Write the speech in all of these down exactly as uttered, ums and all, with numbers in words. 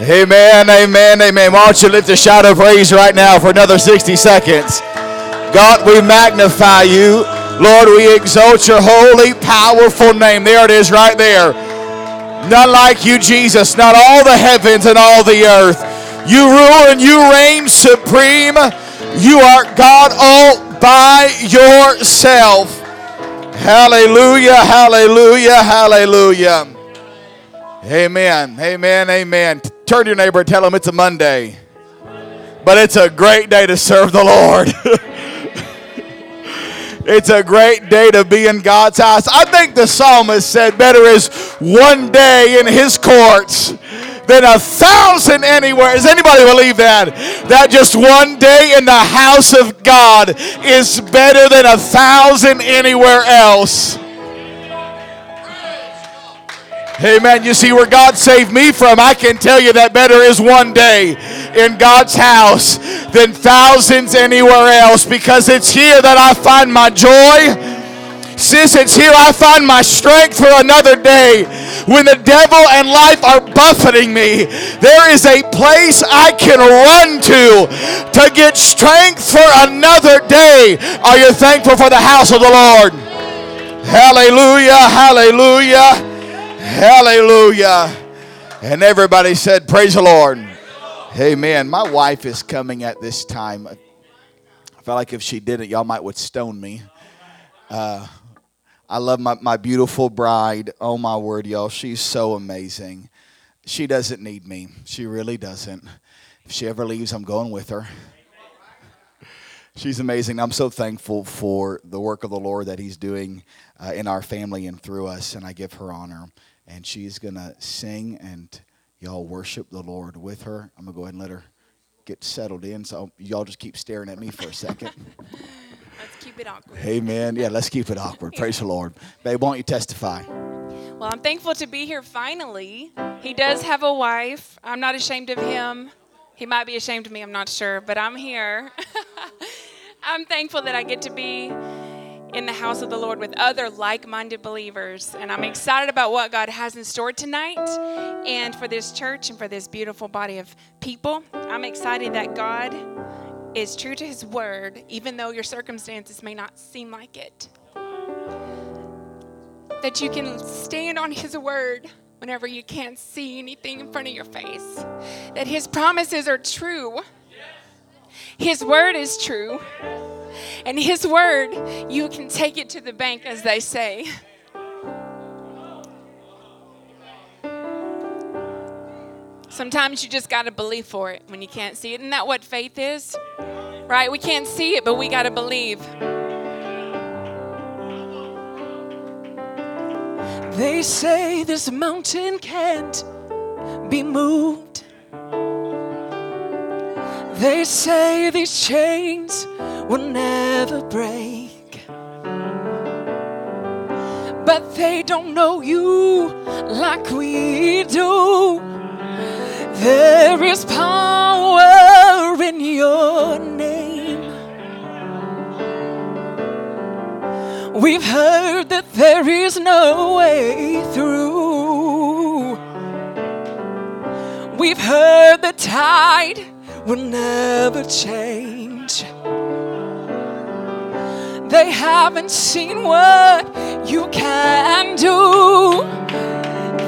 Amen, amen, amen. Why don't you lift a shout of praise right now for another sixty seconds. God, we magnify you. Lord, we exalt your holy, powerful name. There it is right there. Not like you, Jesus. Not all the heavens and all the earth. You rule and you reign supreme. You are God all by yourself. Hallelujah, hallelujah, hallelujah. Amen, amen, amen. Turn to your neighbor and tell him it's a Monday. But it's a great day to serve the Lord. It's a great day to be in God's house. I think the psalmist said, better is one day in his courts than a thousand anywhere. Does anybody believe that? That just one day in the house of God is better than a thousand anywhere else. Amen. You see, where God saved me from, I can tell you that better is one day in God's house than thousands anywhere else, because it's here that I find my joy. Sis, it's here I find my strength for another day. When the devil and life are buffeting me, there is a place I can run to to get strength for another day. Are you thankful for the house of the Lord? Hallelujah, hallelujah, hallelujah. And everybody said, praise the Lord. Amen. My wife is coming at this time. I felt like if she didn't, y'all might would stone me. Uh, I love my, my beautiful bride. Oh, my word, y'all. She's so amazing. She doesn't need me. She really doesn't. If she ever leaves, I'm going with her. She's amazing. I'm so thankful for the work of the Lord that he's doing uh, in our family and through us, and I give her honor. And she's going to sing, and y'all worship the Lord with her. I'm going to go ahead and let her get settled in, so y'all just keep staring at me for a second. Let's keep it awkward. Amen. Yeah, let's keep it awkward. Praise yeah. the Lord. Babe, why don't you testify? Well, I'm thankful to be here finally. He does have a wife. I'm not ashamed of him. He might be ashamed of me, I'm not sure, but I'm here. I'm thankful that I get to be in the house of the Lord with other like-minded believers, and I'm excited about what God has in store tonight and for this church and for this beautiful body of people. I'm excited that God is true to his word, even though your circumstances may not seem like it. That you can stand on his word whenever you can't see anything in front of your face. That his promises are true. His word is true. And his word, you can take it to the bank, as they say. Sometimes you just got to believe for it when you can't see it. Isn't that what faith is? Right? We can't see it, but we got to believe. They say this mountain can't be moved. They say these chains will never break. But they don't know you like we do. There is power in your name. We've heard that there is no way through. We've heard the tide will never change. They haven't seen what you can do.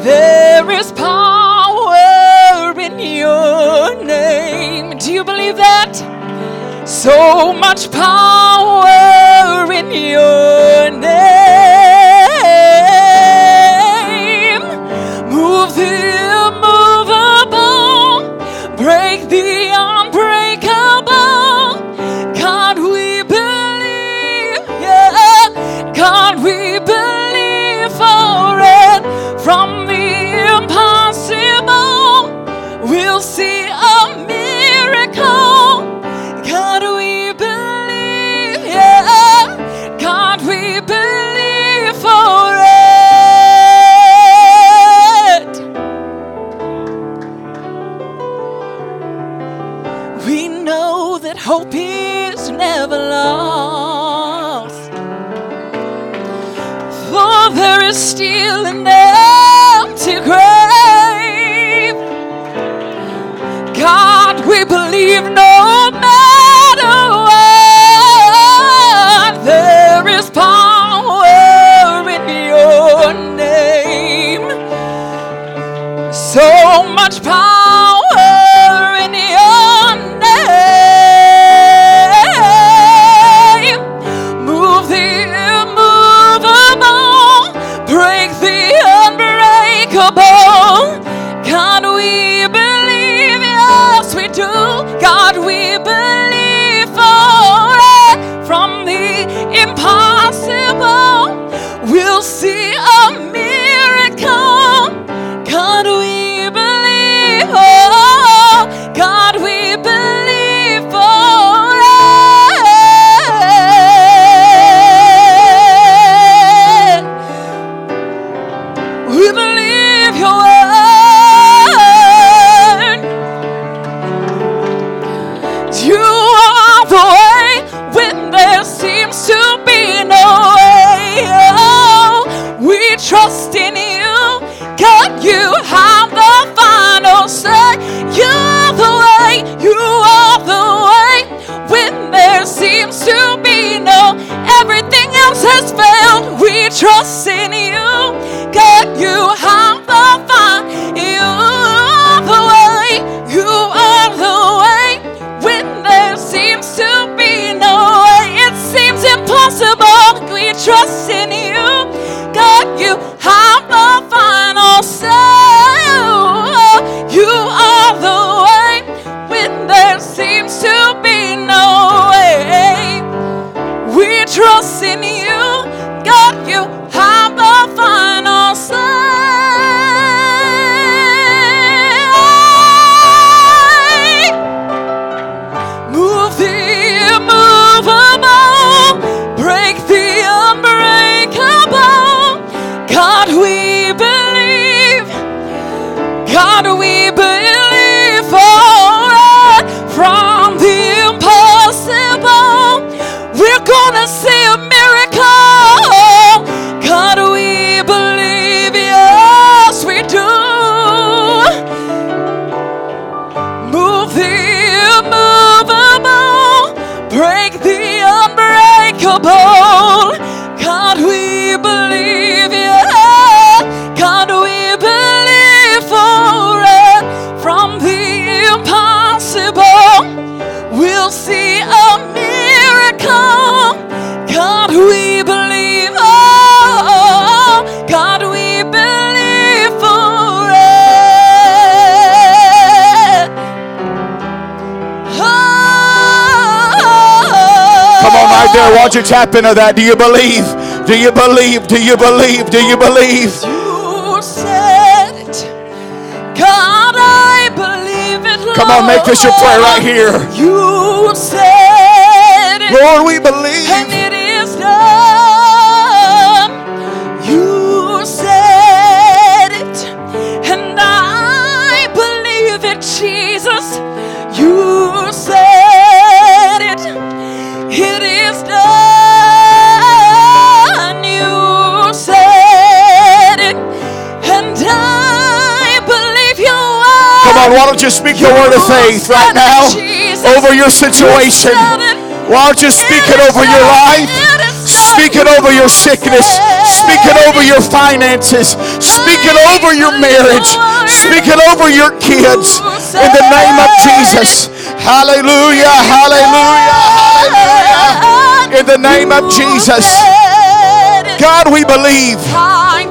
There is power in your name. Do you believe that? So much power in your name. Move the immovable, break the unbreakable. God, we believe, yeah. God, we believe for it. From the impossible, we'll see a miracle. God, we believe, yeah. God, we believe for it. We know that hope is never lost, for there is still an empty grave. believe no matter what, there is power in your name. So much power in your name. Move the immovable, break the unbreakable. God, we believe, yes we do. God, we believe for it. From the impossible, we'll see a miracle. God, we believe, oh, God, we believe for it. We believe your word. Trust in you, God, you have the final say. You're the way, you are the way. When there seems to be no, everything else has failed. We trust in you, God, you have the final. You are the way, you are the way. When there seems to be no way, it seems impossible. We trust in you. God, you have the final say. You are the way when there seems to be no way. We trust in you. God, you have the final say. Move the immovable, break the unbreakable. God, we believe. God, we believe for it. From the impossible, we're gonna see a miracle. God, we believe. Yes, we do. Move the immovable, break the unbreakable. God, we believe. We'll see a miracle. God, we believe. Oh, God, we believe for it. Oh. Come on, right there. Why don't you tap into that? Do you believe? Do you believe? Do you believe? Do you believe? You said it. God, I believe. Come on, make this your prayer right here. You said it, Lord, we believe. And it is done. You said it, and I believe it, Jesus. You said it, it is done. You said it, and I. Come on, why don't you speak the word of faith right now over your situation? Why don't you speak it over your life? Speak it over your sickness. Speak it over your finances. Speak it over your marriage. Speak it over your kids in the name of Jesus. Hallelujah, hallelujah, hallelujah. In the name of Jesus. God, we believe.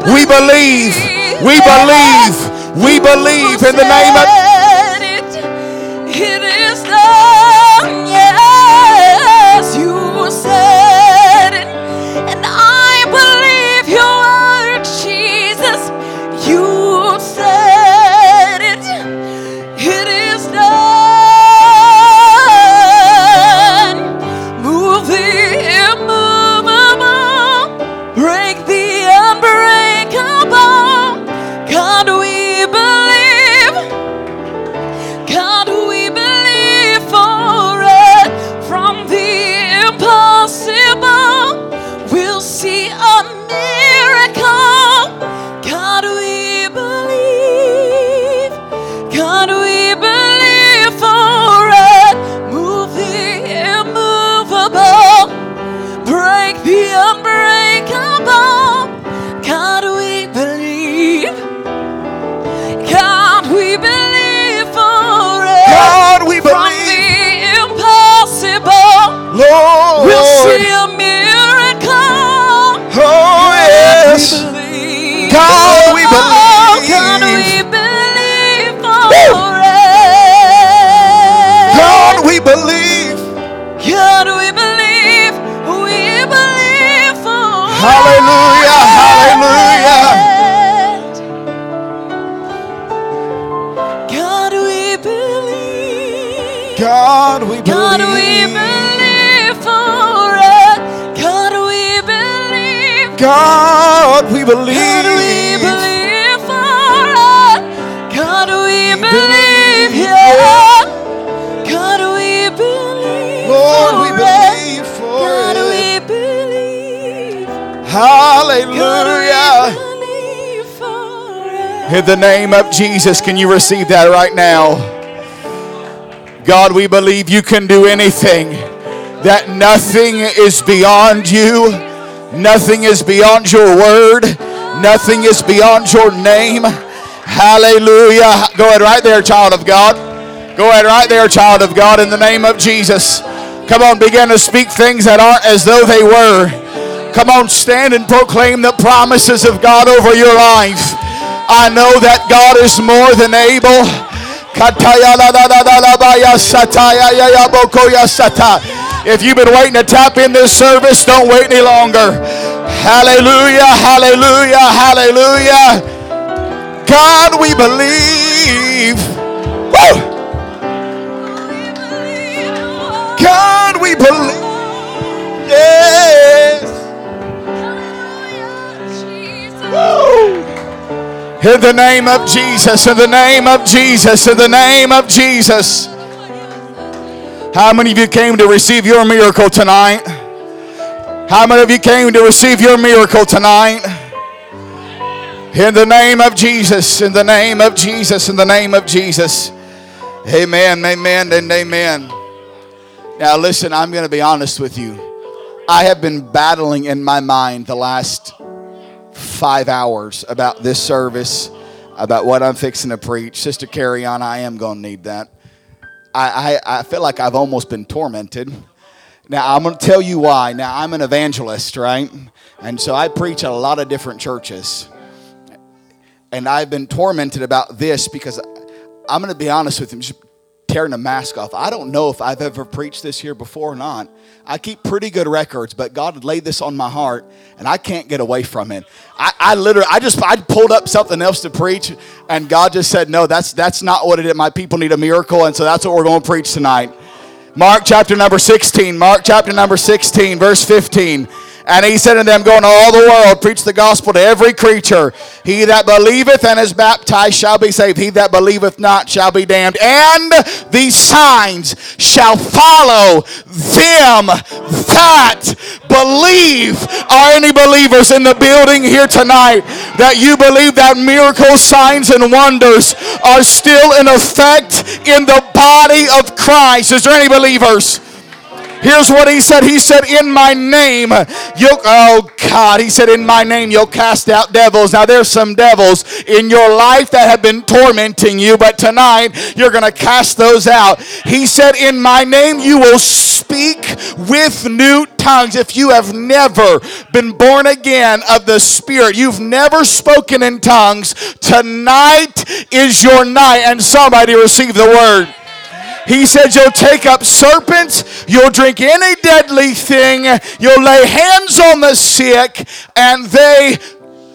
We believe. We believe. We believe in the name of it, it is done. Yes, you said it, and I believe your word, Jesus. You said it, it is done. Move the immovable, break the unbreakable. God, we God, we believe for we believe for it. God, we believe. From the impossible, Lord, we'll see a miracle. Oh, yes. God, we believe. God, we believe for it. God, we believe. God, we believe. We believe for it. Hallelujah. Hallelujah. God, we believe. God, we believe for it. God, we believe. God, we believe. God, we believe for it. God, we believe. Yeah. God, we believe. Lord, we believe for it. God, we believe. Hallelujah. In the name of Jesus, can you receive that right now? God, we believe you can do anything, that nothing is beyond you, nothing is beyond your word, nothing is beyond your name. Hallelujah. Go ahead right there, child of God. Go ahead right there, child of God, in the name of Jesus. Come on, begin to speak things that aren't as though they were. Come on, stand and proclaim the promises of God over your life. I know that God is more than able. If you've been waiting to tap in this service, don't wait any longer. Hallelujah, hallelujah, hallelujah. God, we believe. Woo! God, we believe. Yes. Woo! In the name of Jesus, in the name of Jesus, in the name of Jesus. How many of you came to receive your miracle tonight? How many of you came to receive your miracle tonight? In the name of Jesus, in the name of Jesus, in the name of Jesus. Amen, amen, and amen. Now listen, I'm going to be honest with you. I have been battling in my mind the last five hours about this service, about what I'm fixing to preach. Sister Carrie on, I am going to need that. I, I, I feel like I've almost been tormented. Now, I'm going to tell you why. Now, I'm an evangelist, right? And so I preach at a lot of different churches. And I've been tormented about this because I'm going to be honest with you, just tearing the mask off. I don't know if I've ever preached this here before or not. I keep pretty good records, but God laid this on my heart, and I can't get away from it. I, I literally, I just, I pulled up something else to preach, and God just said, no, that's that's not what it is. My people need a miracle, and so that's what we're going to preach tonight. Mark chapter number sixteen, Mark chapter number sixteen, verse fifteen. And he said unto them, go into all the world, preach the gospel to every creature. He that believeth and is baptized shall be saved. He that believeth not shall be damned. And these signs shall follow them that believe. Are any believers in the building here tonight that you believe that miracles, signs, and wonders are still in effect in the body of Christ? Is there any believers? Here's what he said. He said, in my name, you'll, oh God, he said, in my name, you'll cast out devils. Now, there's some devils in your life that have been tormenting you, but tonight, you're going to cast those out. He said, in my name, you will speak with new tongues. If you have never been born again of the Spirit, you've never spoken in tongues, tonight is your night, and somebody receive the word. He said, you'll take up serpents, you'll drink any deadly thing, you'll lay hands on the sick, and they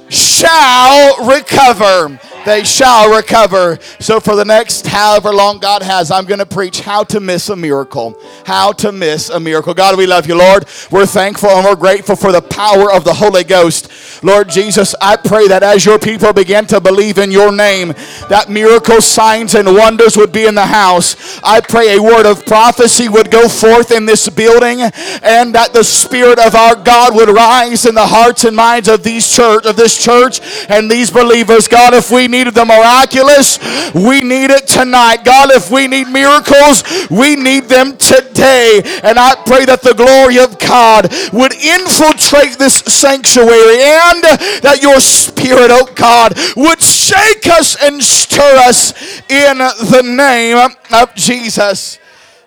shall recover. They shall recover. So for the next however long God has, I'm going to preach how to miss a miracle. How to miss a miracle. God, we love you, Lord. We're thankful and we're grateful for the power of the Holy Ghost. Lord Jesus, I pray that as your people begin to believe in your name, that miracles, signs, and wonders would be in the house. I pray a word of prophecy would go forth in this building, and that the Spirit of our God would rise in the hearts and minds of these church, of this church and these believers. God, if we needed the miraculous, we need it tonight. God, if we need miracles, we need them today. And I pray that the glory of God would infiltrate this sanctuary, and that your Spirit, oh God, would shake us and stir us in the name of Jesus.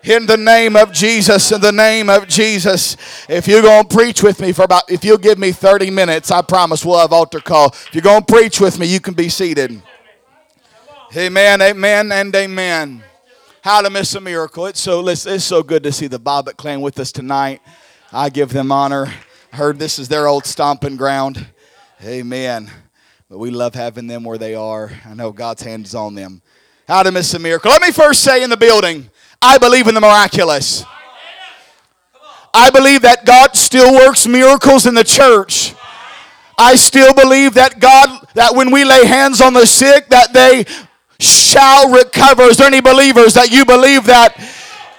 In the name of Jesus, in the name of Jesus. If you're going to preach with me for about, if you'll give me thirty minutes, I promise we'll have altar call. If you're going to preach with me, you can be seated. Amen, amen, and amen. How to miss a miracle. It's so, it's, it's so good to see the Bobbitt clan with us tonight. I give them honor. I heard this is their old stomping ground. Amen. But we love having them where they are. I know God's hand is on them. How to miss a miracle. Let me first say in the building, I believe in the miraculous. I believe that God still works miracles in the church. I still believe that God, that when we lay hands on the sick, that they shall recover. Is there any believers that you believe that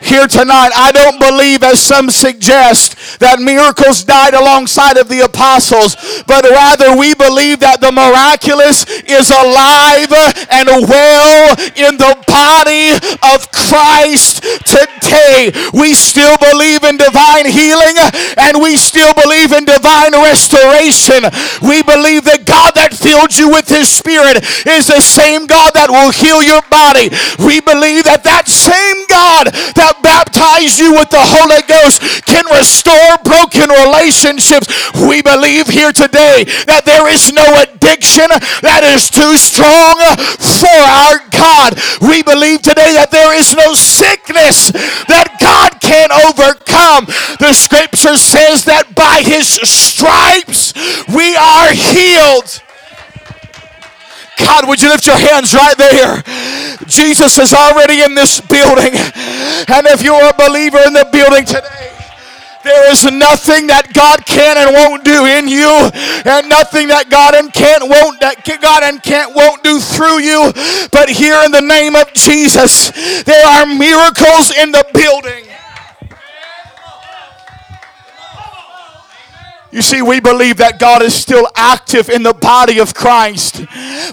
here tonight? I don't believe, as some suggest, that miracles died alongside of the apostles, but rather we believe that the miraculous is alive and well in the body of Christ today. We still believe in divine healing, and we still believe in divine restoration. We believe that God that filled you with His Spirit is the same God that will heal your body. We believe that that same God that baptize you with the Holy Ghost can restore broken relationships. We believe here today that there is no addiction that is too strong for our God. We believe today that there is no sickness that God can't overcome. The scripture says that by His stripes we are healed. God, would you lift your hands right there? Jesus is already in this building. And if you're a believer in the building today, there is nothing that God can and won't do in you, and nothing that God and can't won't that God and can't won't do through you. But here in the name of Jesus, there are miracles in the building. You see, we believe that God is still active in the body of Christ.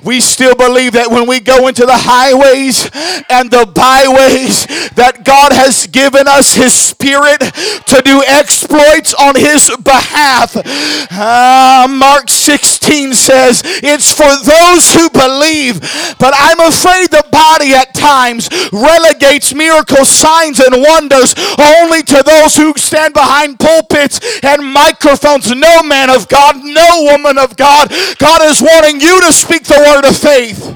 We still believe that when we go into the highways and the byways, that God has given us His Spirit to do exploits on His behalf. Uh, Mark sixteen says, it's for those who believe. But I'm afraid the body at times relegates miracles, signs, and wonders only to those who stand behind pulpits and microphones. No man of God, no woman of God. God is wanting you to speak the word of faith.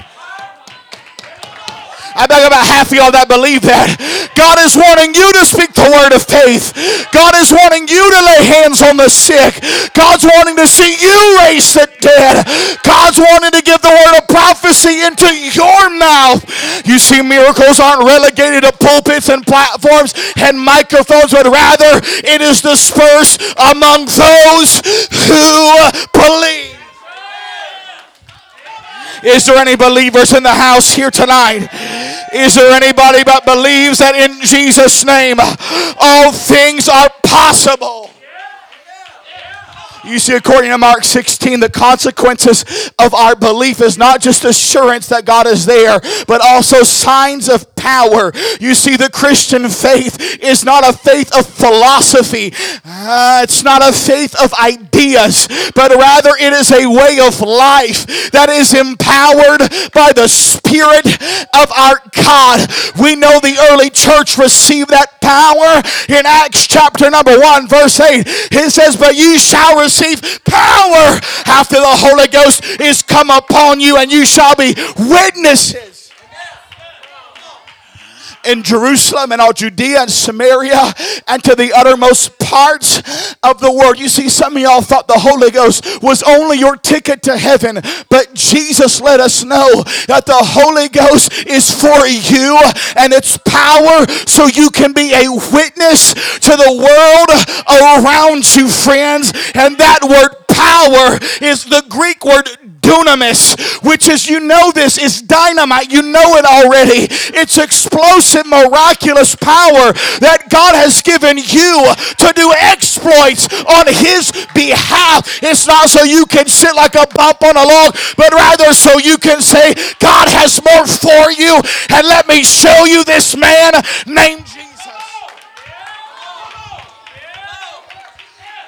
I bet about half of y'all that believe that. God is wanting you to speak the word of faith. God is wanting you to lay hands on the sick. God's wanting to see you raise the dead. God's wanting to give the word of prophecy into your mouth. You see, miracles aren't relegated to pulpits and platforms and microphones, but rather it is dispersed among those who believe. Is there any believers in the house here tonight? Is there anybody that believes that in Jesus' name all things are possible? You see, according to Mark sixteen, the consequences of our belief is not just assurance that God is there, but also signs of power. You see, the Christian faith is not a faith of philosophy. Uh, it's not a faith of ideas, but rather it is a way of life that is empowered by the Spirit of our God. We know the early church received that power in Acts chapter number one, verse eight. It says, but you shall receive Receive power after the Holy Ghost is come upon you, and you shall be witnesses in Jerusalem and all Judea and Samaria and to the uttermost parts of the world. You see, some of y'all thought the Holy Ghost was only your ticket to heaven, but Jesus let us know that the Holy Ghost is for you and its power so you can be a witness to the world around you, friends. And that word power is the Greek word dunamis, which is, you know this, is dynamite. You know it already. It's explosive, miraculous power that God has given you to do exploits on His behalf. It's not so you can sit like a bump on a log, but rather so you can say, God has more for you, and let me show you this man named Jesus.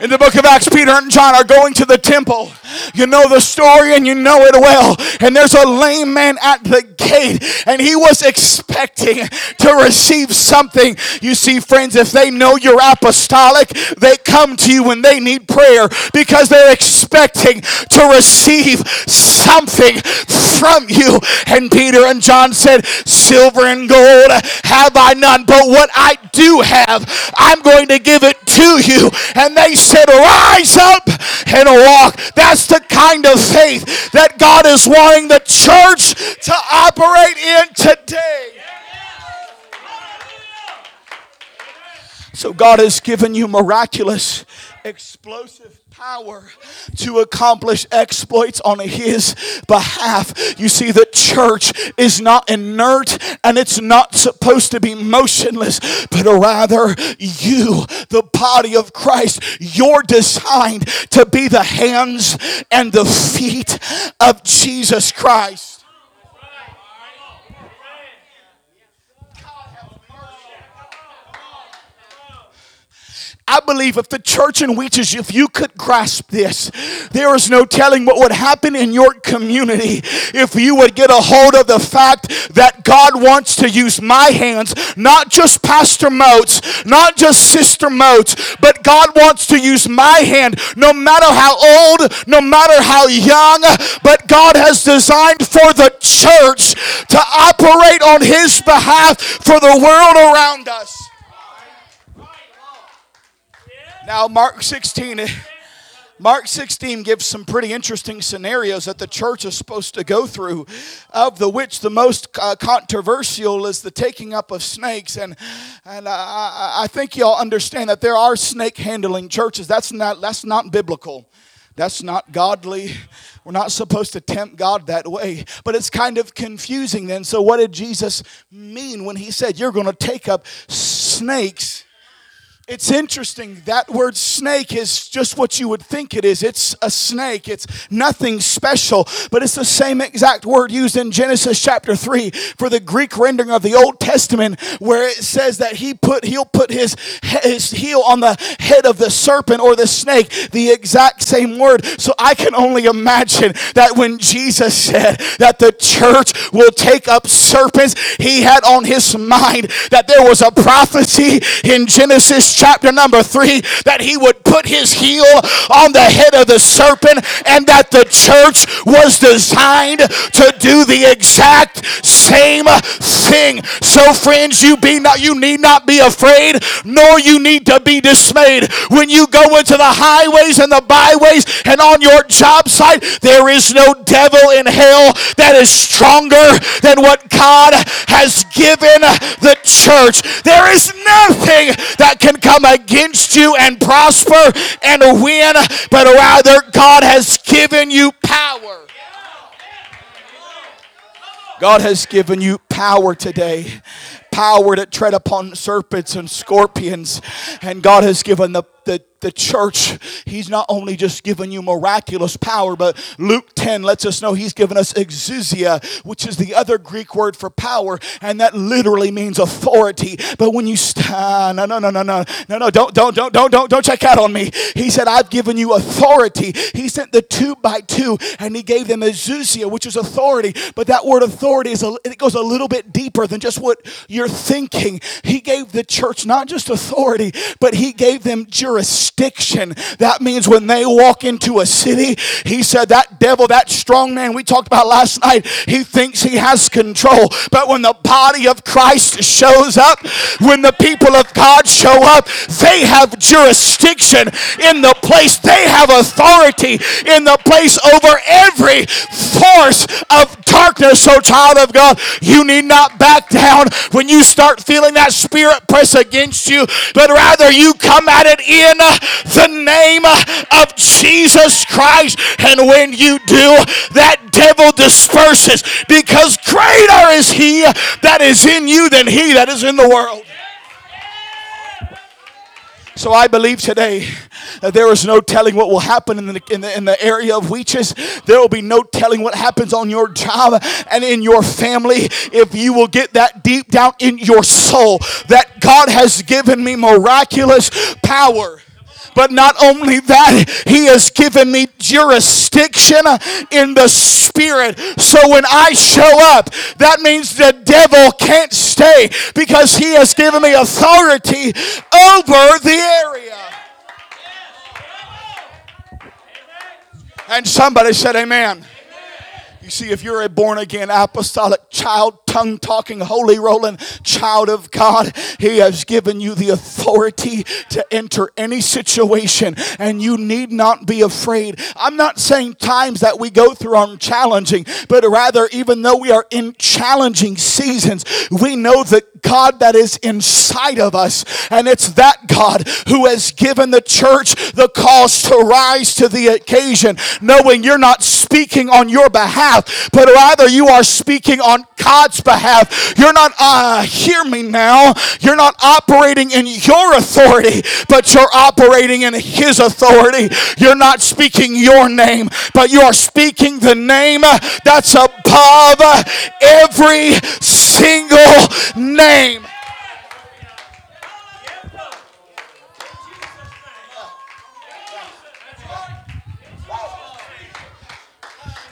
In the book of Acts, Peter and John are going to the temple. You know the story and you know it well. And there's a lame man at the gate, and he was expecting to receive something. You see, friends, if they know you're apostolic, they come to you when they need prayer because they're expecting to receive something from you. And Peter and John said, silver and gold have I none, but what I do have, I'm going to give it to you. And they said, rise up and walk. That's the kind of faith that God is wanting the church to operate in today. So God has given you miraculous, explosive power to accomplish exploits on His behalf. You see, the church is not inert, and it's not supposed to be motionless, but rather you, the body of Christ, you're designed to be the hands and the feet of Jesus Christ. I believe if the church in Weeches, if you could grasp this, there is no telling what would happen in your community if you would get a hold of the fact that God wants to use my hands, not just Pastor Moats, not just Sister Moats, but God wants to use my hand, no matter how old, no matter how young, but God has designed for the church to operate on His behalf for the world around us. Now, Mark sixteen, Mark sixteen gives some pretty interesting scenarios that the church is supposed to go through, of the which the most uh, controversial is the taking up of snakes. And and I, I think y'all understand that there are snake handling churches. That's not that's not biblical. That's not godly. We're not supposed to tempt God that way. But it's kind of confusing then. So what did Jesus mean when He said you're going to take up snakes? It's interesting, that word snake is just what you would think it is. It's a snake. It's nothing special, but it's the same exact word used in Genesis chapter three for the Greek rendering of the Old Testament, where it says that he put, he'll put his, his heel on the head of the serpent or the snake, the exact same word. So I can only imagine that when Jesus said that the church will take up serpents, He had on His mind that there was a prophecy in Genesis chapter Chapter number three, that He would put His heel on the head of the serpent, and that the church was designed to do the exact same thing. So, friends, you be not, you need not be afraid, nor you need to be dismayed. When you go into the highways and the byways and on your job site, there is no devil in hell that is stronger than what God has given the church. There is nothing that can come against you and prosper and win, but rather God has given you power. God has given you power today. Power to tread upon serpents and scorpions. And God has given the, the, the church, He's not only just given you miraculous power, but Luke ten lets us know He's given us exousia, which is the other Greek word for power, and that literally means authority. But when you st- ah, no no no no no no no don't don't don't don't don't don't check out on me. He said, I've given you authority. He sent the two by two and He gave them exousia, which is authority. But that word authority is a, it goes a little bit deeper than just what you're thinking. He gave the church not just authority, but He gave them jurisdiction. That means when they walk into a city, He said that devil, that strong man we talked about last night, he thinks he has control. But when the body of Christ shows up, when the people of God show up, they have jurisdiction in the place. They have authority in the place over every force of darkness. So, child of God, you need not back down when you start feeling that spirit press against you, but rather you come at it in the name of Jesus Christ. And when you do, that devil disperses, because greater is He that is in you than he that is in the world. So I believe today that there is no telling what will happen in the, in the, in the area of Weeches. There will be no telling what happens on your job and in your family if you will get that deep down in your soul that God has given me miraculous power. But not only that, he has given me jurisdiction in the spirit. So when I show up, that means the devil can't stay because he has given me authority over the area. And somebody said amen. You see, if you're a born-again, apostolic child, tongue-talking, holy-rolling child of God, he has given you the authority to enter any situation, and you need not be afraid. I'm not saying times that we go through are challenging, but rather, even though we are in challenging seasons, we know that God that is inside of us, and it's that God who has given the church the cause to rise to the occasion, knowing you're not speaking on your behalf, but rather you are speaking on God's behalf. You're not, uh, hear me now, you're not operating in your authority, but you're operating in his authority. You're not speaking your name, but you are speaking the name that's above every single name.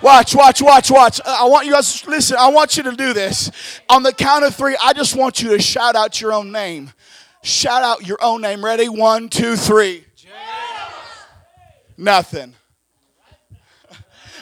Watch, watch, watch, watch. I want you guys to listen. I want you to do this. On the count of three, I just want you to shout out your own name. Shout out your own name. Ready? One, two, three. Jesus. Nothing.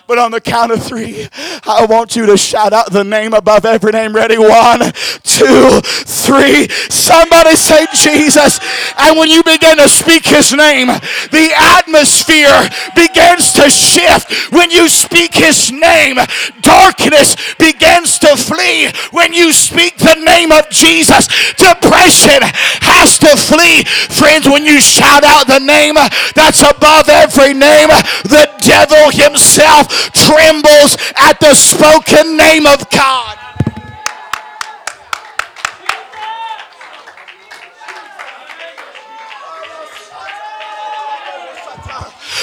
But on the count of three, I want you to shout out the name above every name. Ready? One, two, three. Somebody say Jesus. And when you begin to speak his name, the atmosphere begins to shift. When you speak his name, darkness begins to flee. When you speak the name of Jesus, depression has to flee. Friends, when you shout out the name that's above every name, the devil himself trembles at the spoken name of God.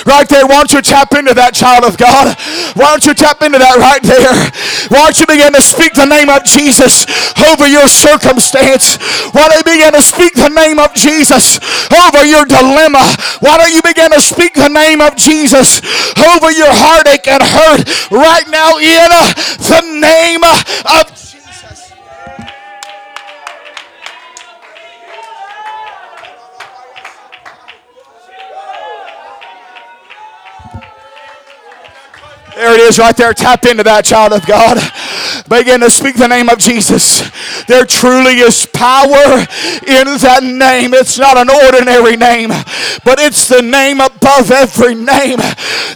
Right there, why don't you tap into that, child of God? Why don't you tap into that right there? Why don't you begin to speak the name of Jesus over your circumstance? Why don't you begin to speak the name of Jesus over your dilemma? Why don't you begin to speak the name of Jesus over your heartache and hurt right now in the name of Jesus? There it is right there. Tap into that, child of God. Begin to speak the name of Jesus. There truly is power in that name. It's not an ordinary name, but it's the name above every name.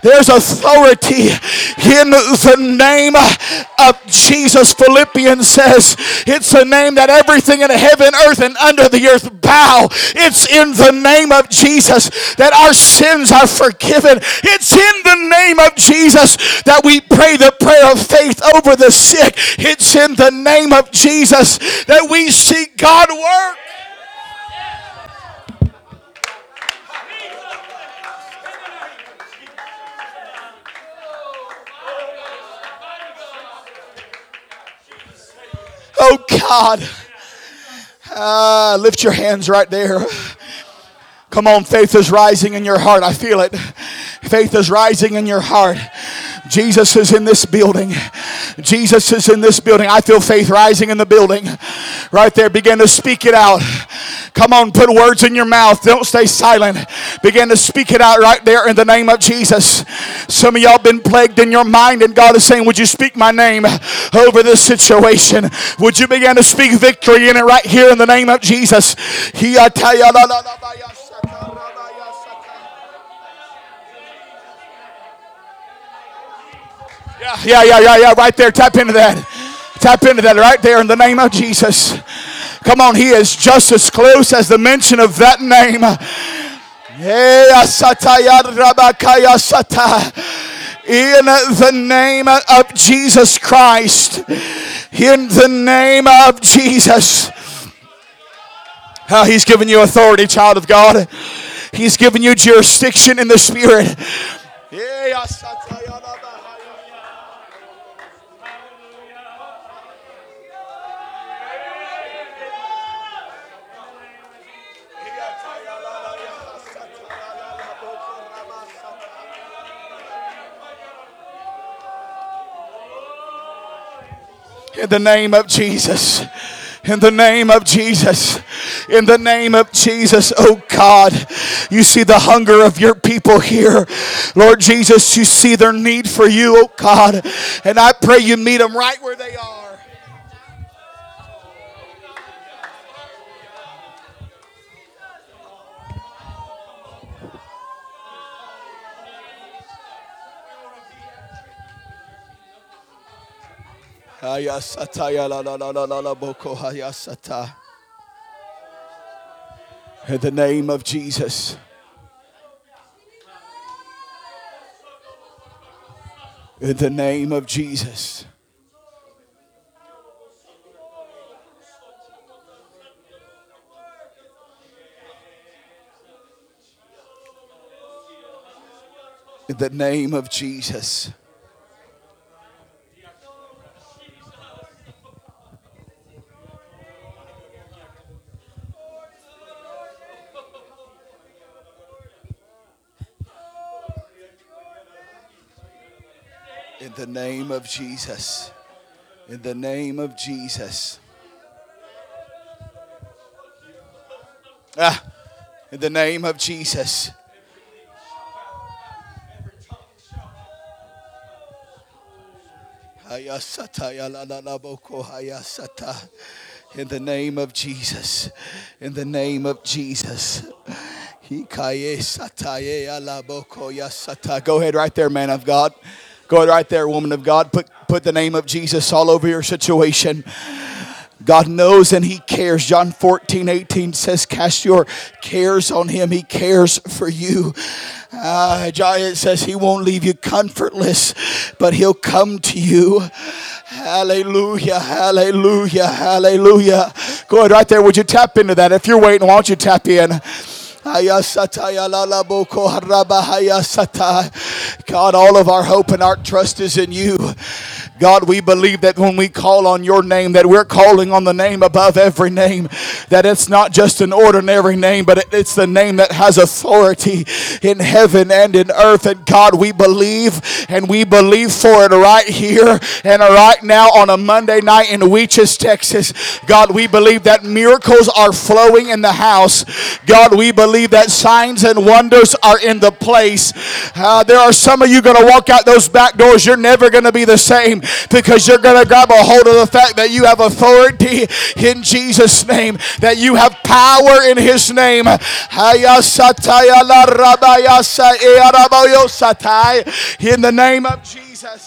There's authority in the name of Jesus. Philippians says it's a name that everything in heaven, earth, and under the earth bow. It's in the name of Jesus that our sins are forgiven. It's in the name of Jesus that we pray the prayer of faith over the sick. It's in the name of Jesus that we see God work. Oh God. Uh, lift your hands right there. Come on, faith is rising in your heart. I feel it. Faith is rising in your heart. Jesus is in this building. Jesus is in this building. I feel faith rising in the building. Right there, begin to speak it out. Come on, put words in your mouth. Don't stay silent. Begin to speak it out right there in the name of Jesus. Some of y'all been plagued in your mind, and God is saying, would you speak my name over this situation? Would you begin to speak victory in it right here in the name of Jesus? Yeah, yeah, yeah, yeah, yeah, right there. Tap into that. Tap into that right there in the name of Jesus. Come on, he is just as close as the mention of that name. In the name of Jesus Christ. In the name of Jesus. Oh, he's given you authority, child of God. He's given you jurisdiction in the spirit. Yeah, In the name of Jesus. In the name of Jesus. In the name of Jesus, oh God, you see the hunger of your people here. Lord Jesus, you see their need for you, oh God. And I pray you meet them right where they are. In the name of Jesus. In the name of Jesus. In the name of Jesus. In the name of Jesus. In the name of Jesus. Ah, in the name of Jesus. In the name of Jesus. In the name of Jesus. Go ahead right there, man of God. Go right there, woman of God. Put, put the name of Jesus all over your situation. God knows and He cares. John fourteen eighteen says, cast your cares on Him. He cares for you. Uh, it says He won't leave you comfortless, but He'll come to you. Hallelujah, hallelujah, hallelujah. Go ahead right there. Would you tap into that? If you're waiting, why don't you tap in? God, all of our hope and our trust is in you. God, we believe that when we call on your name, that we're calling on the name above every name, that it's not just an ordinary name, but it's the name that has authority in heaven and in earth. And God, we believe, and we believe for it right here and right now on a Monday night in Weeches, Texas. God, we believe that miracles are flowing in the house. God, we believe that signs and wonders are in the place. Uh, there are some of you going to walk out those back doors. You're never going to be the same, because you're going to grab a hold of the fact that you have authority in Jesus' name, that you have power in His name. In the name of Jesus.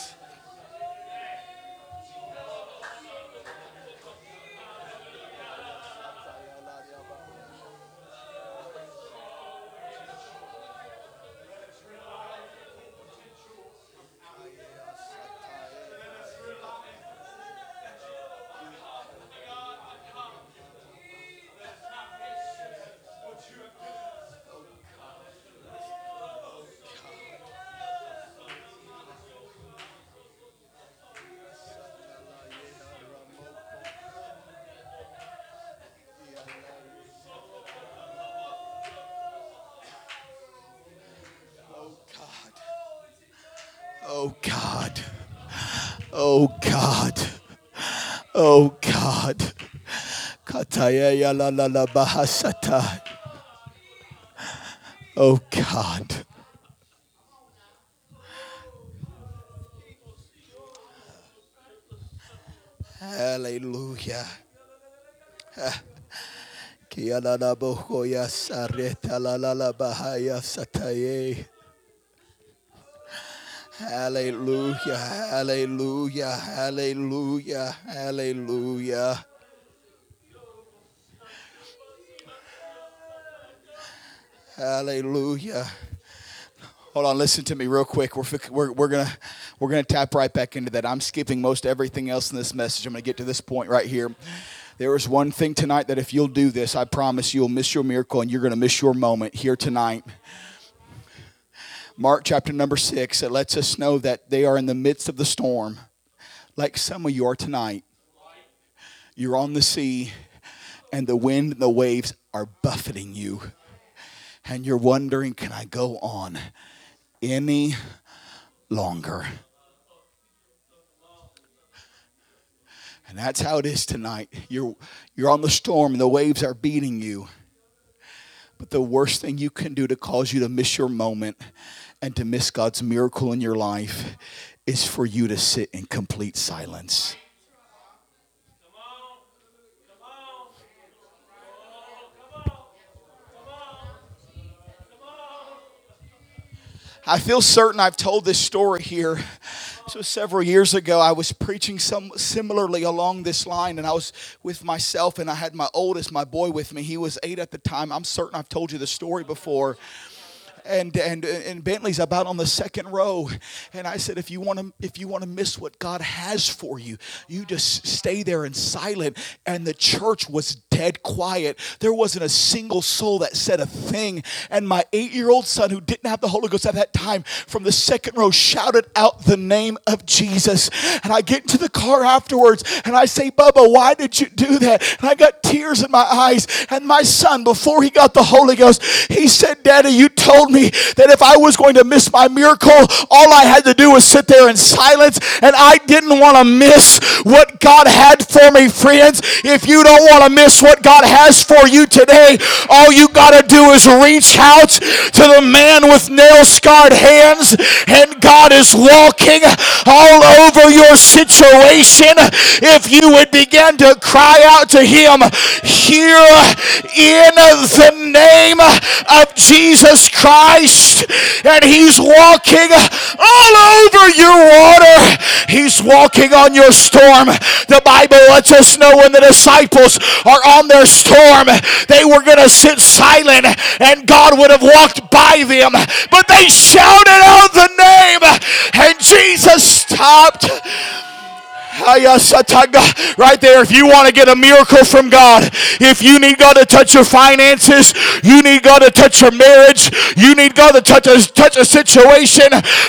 Oh God, oh God, oh God, oh God. Hallelujah. Hallelujah, hallelujah, hallelujah, hallelujah. Hallelujah. Hold on, listen to me real quick. We're we're we're going to we're going to tap right back into that. I'm skipping most everything else in this message. I'm going to get to this point right here. There is one thing tonight that if you'll do this, I promise you'll miss your miracle and you're going to miss your moment here tonight. Mark chapter number six, it lets us know that they are in the midst of the storm, like some of you are tonight. You're on the sea, and the wind and the waves are buffeting you. And you're wondering, can I go on any longer? And that's how it is tonight. You're, you're on the storm and the waves are beating you. But the worst thing you can do to cause you to miss your moment and to miss God's miracle in your life is for you to sit in complete silence. I feel certain I've told this story here. So several years ago, I was preaching some similarly along this line, and I was with myself, and I had my oldest, my boy, with me. He was eight at the time. I'm certain I've told you the story before. And and and Bentley's about on the second row, and I said, if you want to, if you want to miss what God has for you, you just stay there in silent. And the church was dead quiet. There wasn't a single soul that said a thing. And my eight-year-old son, who didn't have the Holy Ghost at that time, from the second row shouted out the name of Jesus. And I get into the car afterwards, and I say, Bubba, why did you do that? And I got tears in my eyes. And my son, before he got the Holy Ghost, he said, Daddy, you told me. me that if I was going to miss my miracle, all I had to do was sit there in silence, and I didn't want to miss what God had for me. Friends, if you don't want to miss what God has for you today, all you got to do is reach out to the man with nail-scarred hands, and God is walking all over your situation. If you would begin to cry out to him, here in the name of Jesus Christ, and he's walking all over your water. He's walking on your storm. The Bible lets us know when the disciples are on their storm, they were going to sit silent and God would have walked by them. But they shouted out the name, and Jesus stopped. Right there, if you want to get a miracle from God, if you need God to touch your finances, you need God to touch your marriage, you need God to touch a, touch a situation,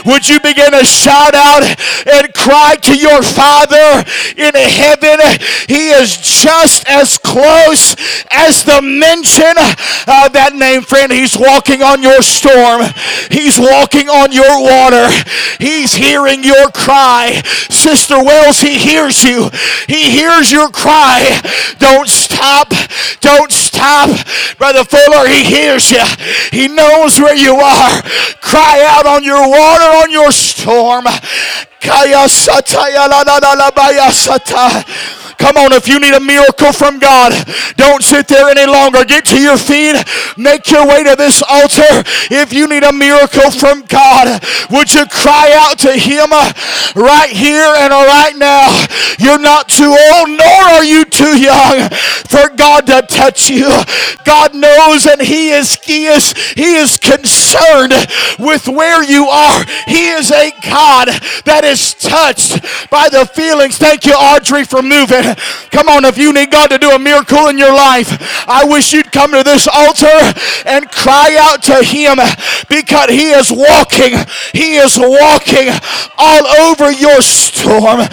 would you begin to shout out and cry to your Father in heaven? He is just as close as the mention of that name, friend. He's walking on your storm. He's walking on your water. He's hearing your cry. Sister Wells, he He hears you. He hears your cry. Don't stop. Don't stop. Brother Fuller, he hears you. He knows where you are. Cry out on your water, on your storm. Come on, if you need a miracle from God, don't sit there any longer. Get to your feet. Make your way to this altar. If you need a miracle from God, would you cry out to him right here and right now? You're not too old, nor are you too young for God to touch you. God knows, and he is, he is, he is concerned with where you are. He is a God that is touched by the feelings. Thank you, Audrey, for moving. Come on, if you need God to do a miracle in your life, I wish you'd come to this altar and cry out to him, because he is walking. He is walking all over your storm.